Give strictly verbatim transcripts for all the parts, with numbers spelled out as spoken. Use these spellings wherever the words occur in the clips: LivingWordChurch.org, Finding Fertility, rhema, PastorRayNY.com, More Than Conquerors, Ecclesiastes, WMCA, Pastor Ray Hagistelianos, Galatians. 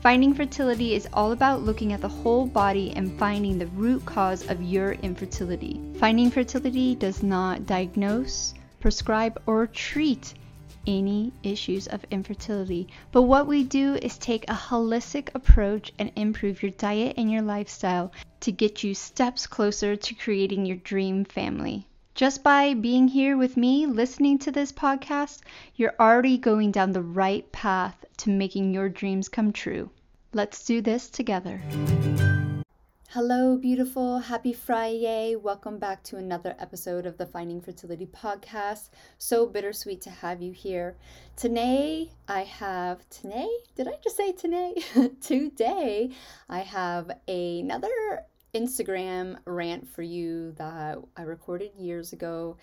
Finding Fertility is all about looking at the whole body and finding the root cause of your infertility. Finding Fertility does not diagnose, prescribe, or treat any issues of infertility, but what we do is take a holistic approach and improve your diet and your lifestyle to get you steps closer to creating your dream family. Just by being here with me, listening to this podcast, you're already going down the right path to making your dreams come true. Let's do this together. Hello, beautiful. Happy Friday. Welcome back to another episode of the Finding Fertility podcast. So bittersweet to have you here. Today, I have... Today? Did I just say today? Today, I have another Instagram rant for you that I recorded years ago,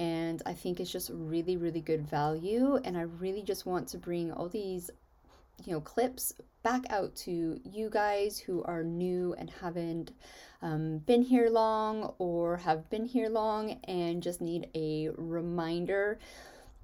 and I think it's just really, really good value, and I really just want to bring all these you know, clips back out to you guys who are new and haven't um, been here long or have been here long and just need a reminder.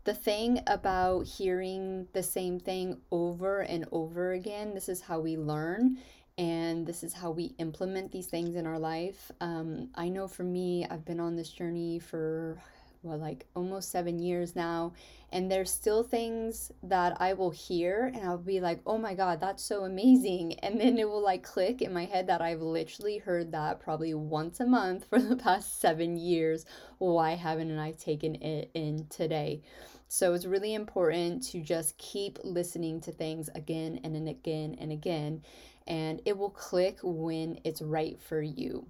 The thing about hearing the same thing over and over again, this is how we learn and this is how we implement these things in our life. Um, I know for me, I've been on this journey for well, like almost seven years now, and there's still things that I will hear and I'll be like, oh my God, that's so amazing. And then it will like click in my head that I've literally heard that probably once a month for the past seven years. Why haven't I taken it in today? So it's really important to just keep listening to things again and, and again and again, and it will click when it's right for you.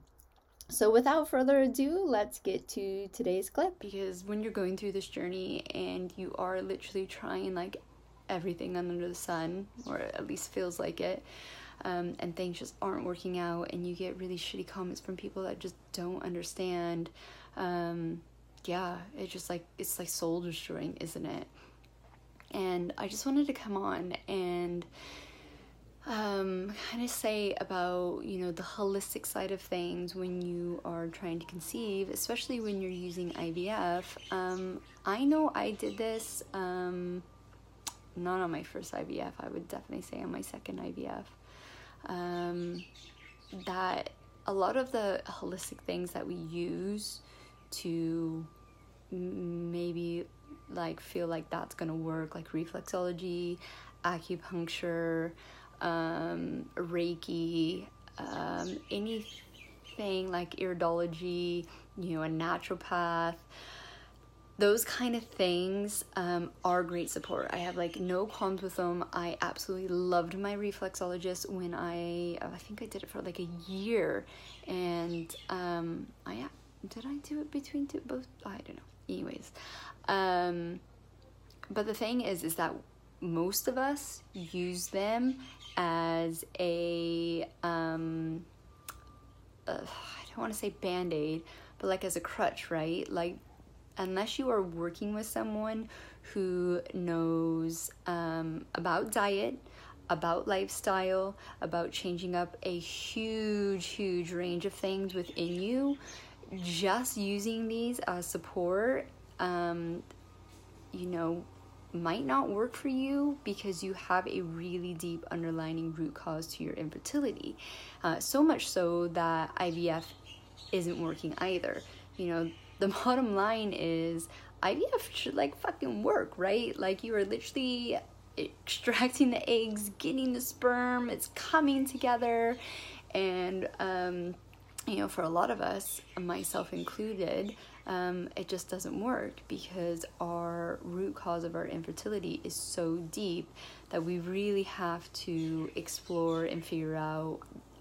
So without further ado, let's get to today's clip. Because when you're going through this journey and you are literally trying like everything under the sun, or at least feels like it, um, and things just aren't working out and you get really shitty comments from people that just don't understand, um, yeah, it's just like, it's like soul destroying, isn't it? And I just wanted to come on and Um, kind of say about, you know, the holistic side of things when you are trying to conceive, especially when you're using I V F. Um, I know I did this, um, not on my first I V F, I would definitely say on my second I V F, um, that a lot of the holistic things that we use to m- maybe like feel like that's gonna work, like reflexology, acupuncture, um Reiki, um anything like iridology, you know, a naturopath, those kind of things um are great support. I have like no qualms with them. I absolutely loved my reflexologist when I I think I did it for like a year, and um I did I do it between two both I don't know anyways um but the thing is is that most of us use them as a, um, uh, I don't want to say band-aid, but like as a crutch, right? Like, unless you are working with someone who knows um, about diet, about lifestyle, about changing up a huge, huge range of things within you, just using these as support, um, you know, might not work for you because you have a really deep underlying root cause to your infertility. Uh, so much so that I V F isn't working either. You know, the bottom line is I V F should like fucking work, right? Like you are literally extracting the eggs, getting the sperm, it's coming together. And, um, you know, for a lot of us, myself included, Um, it just doesn't work because our root cause of our infertility is so deep that we really have to explore and figure out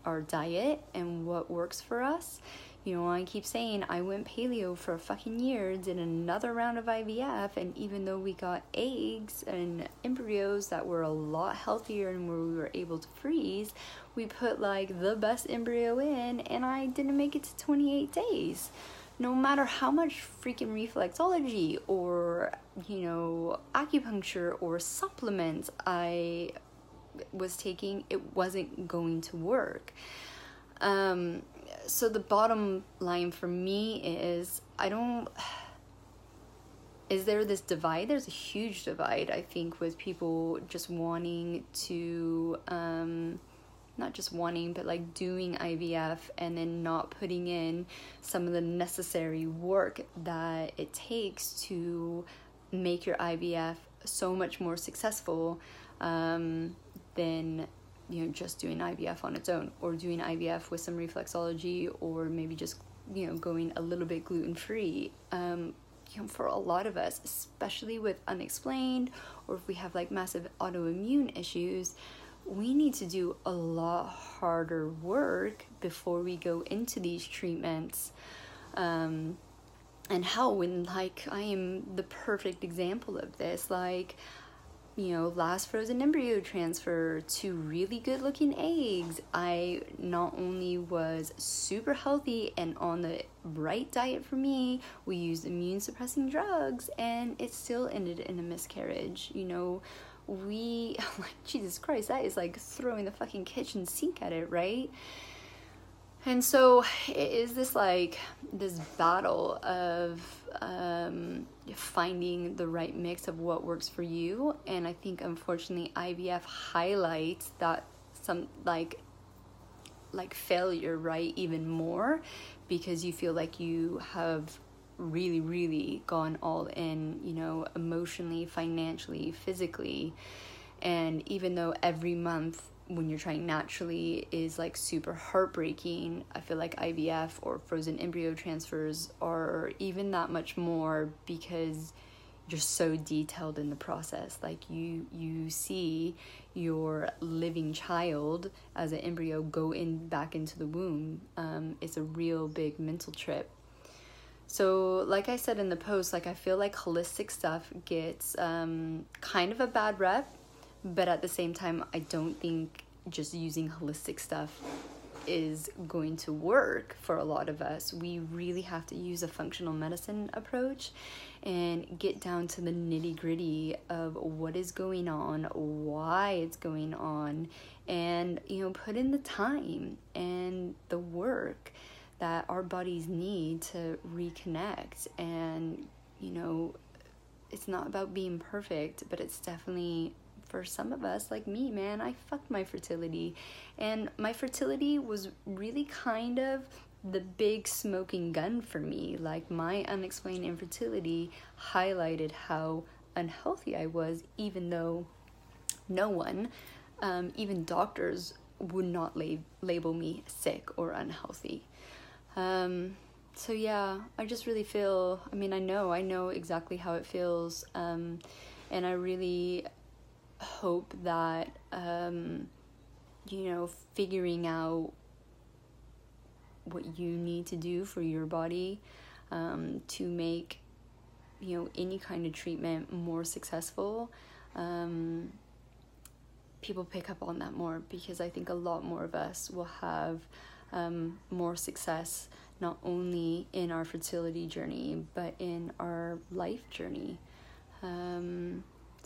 our diet and what works for us. You know, I keep saying I went paleo for a fucking year, did another round of I V F, and even though we got eggs and embryos that were a lot healthier and where we were able to freeze, we put like the best embryo in and I didn't make it to twenty-eight days. No matter how much freaking reflexology or, you know, acupuncture or supplements I was taking, it wasn't going to work. Um... So the bottom line for me is, I don't, is there this divide? There's a huge divide, I think, with people just wanting to, um, not just wanting, but like doing I V F and then not putting in some of the necessary work that it takes to make your I V F so much more successful um, than you know, just doing I V F on its own, or doing I V F with some reflexology, or maybe just, you know, going a little bit gluten-free. Um, you know, for a lot of us, especially with unexplained, or if we have like massive autoimmune issues, we need to do a lot harder work before we go into these treatments. Um, and how, when like, I am the perfect example of this, like, you know, last frozen embryo transfer, two really good looking eggs. I not only was super healthy and on the right diet for me, we used immune suppressing drugs, and it still ended in a miscarriage. You know, we, like, Jesus Christ, that is like throwing the fucking kitchen sink at it, right? And so it is this like this battle of um, finding the right mix of what works for you. And I think, unfortunately, I V F highlights that some like like failure, right, even more, because you feel like you have really, really gone all in, you know, emotionally, financially, physically. And even though every month when you're trying naturally is like super heartbreaking, I feel like I V F or frozen embryo transfers are even that much more, because you're so detailed in the process. Like you you see your living child as an embryo go in back into the womb. Um, it's a real big mental trip. So like I said in the post, like I feel like holistic stuff gets um, kind of a bad rep. But at the same time, I don't think just using holistic stuff is going to work for a lot of us. We really have to use a functional medicine approach and get down to the nitty-gritty of what is going on, why it's going on, and, you know, put in the time and the work that our bodies need to reconnect. And, you know, it's not about being perfect, but it's definitely, for some of us, like me, man, I fucked my fertility. And my fertility was really kind of the big smoking gun for me. Like, my unexplained infertility highlighted how unhealthy I was, even though no one, um, even doctors, would not lab- label me sick or unhealthy. Um, so yeah, I just really feel, I mean, I know, I know exactly how it feels. Um, and I really hope that um you know, figuring out what you need to do for your body um to make, you know, any kind of treatment more successful, um people pick up on that more, because I think a lot more of us will have um more success, not only in our fertility journey but in our life journey. um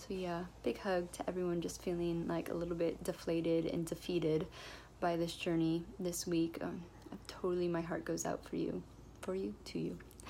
So yeah, big hug to everyone just feeling like a little bit deflated and defeated by this journey this week. Um, totally, my heart goes out for you, for you, to you.